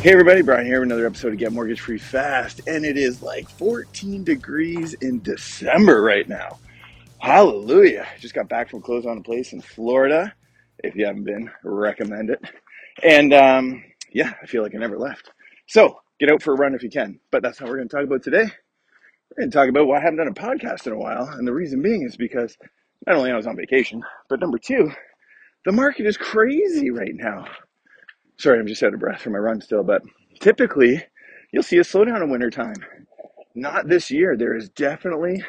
Hey everybody, Brian here with another episode of Get Mortgage Free Fast, and it is like 14 degrees in December right now. Hallelujah. Just got back from Close on a Place in Florida. If you haven't been, recommend it. And yeah, I feel like I never left. So get out for a run if you can. But that's not what we're going to talk about today. We're going to talk about why I haven't done a podcast in a while. And the reason being is because not only I was on vacation, but number two, the market is crazy right now. Sorry, I'm just out of breath from my run still, but typically you'll see a slowdown in wintertime. Not this year. There is definitely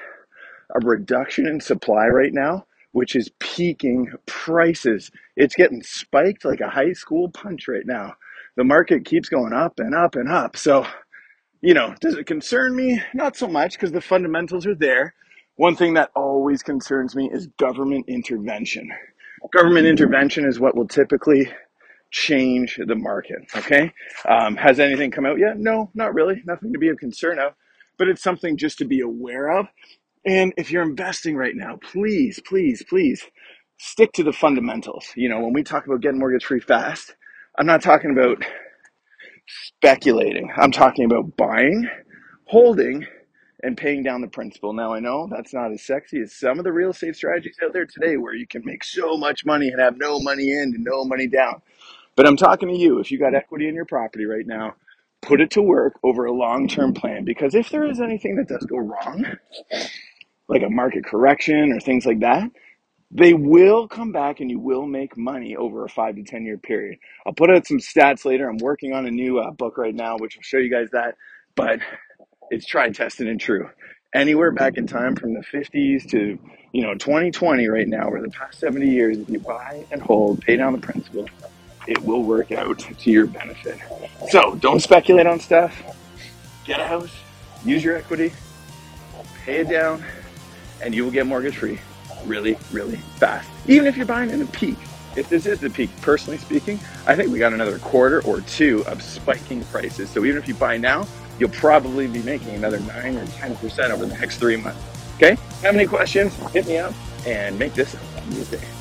a reduction in supply right now, which is peaking prices. It's getting spiked like a high school punch right now. The market keeps going up and up and up. So, you know, does it concern me? Not so much, because the fundamentals are there. One thing that always concerns me is government intervention. Government intervention is what will typically change the market, okay? Has anything come out yet? No, not really. Nothing to be of concern of, but it's something just to be aware of. And if you're investing right now, please, please, please stick to the fundamentals. You know, when we talk about getting mortgage free fast, I'm not talking about speculating. I'm talking about buying, holding, and paying down the principal. Now, I know that's not as sexy as some of the real estate strategies out there today where you can make so much money and have no money in and no money down. But I'm talking to you. If you got equity in your property right now, put it to work over a long-term plan, because if there is anything that does go wrong, like a market correction or things like that, they will come back and you will make money over a 5 to 10 year period. I'll put out some stats later. I'm working on a new book right now, which will show you guys that, but it's tried, tested, and true. Anywhere back in time from the 50s to, you know, 2020 right now, or the past 70 years, if you buy and hold, pay down the principal, it will work out to your benefit. So don't speculate on stuff. Get a house, use your equity, pay it down, and you will get mortgage free really, really fast. Even if you're buying in a peak. If this is the peak, personally speaking, I think we got another quarter or two of spiking prices. So even if you buy now, you'll probably be making another 9 or 10% over the next 3 months. Okay? Have any questions? Hit me up and make this a new day.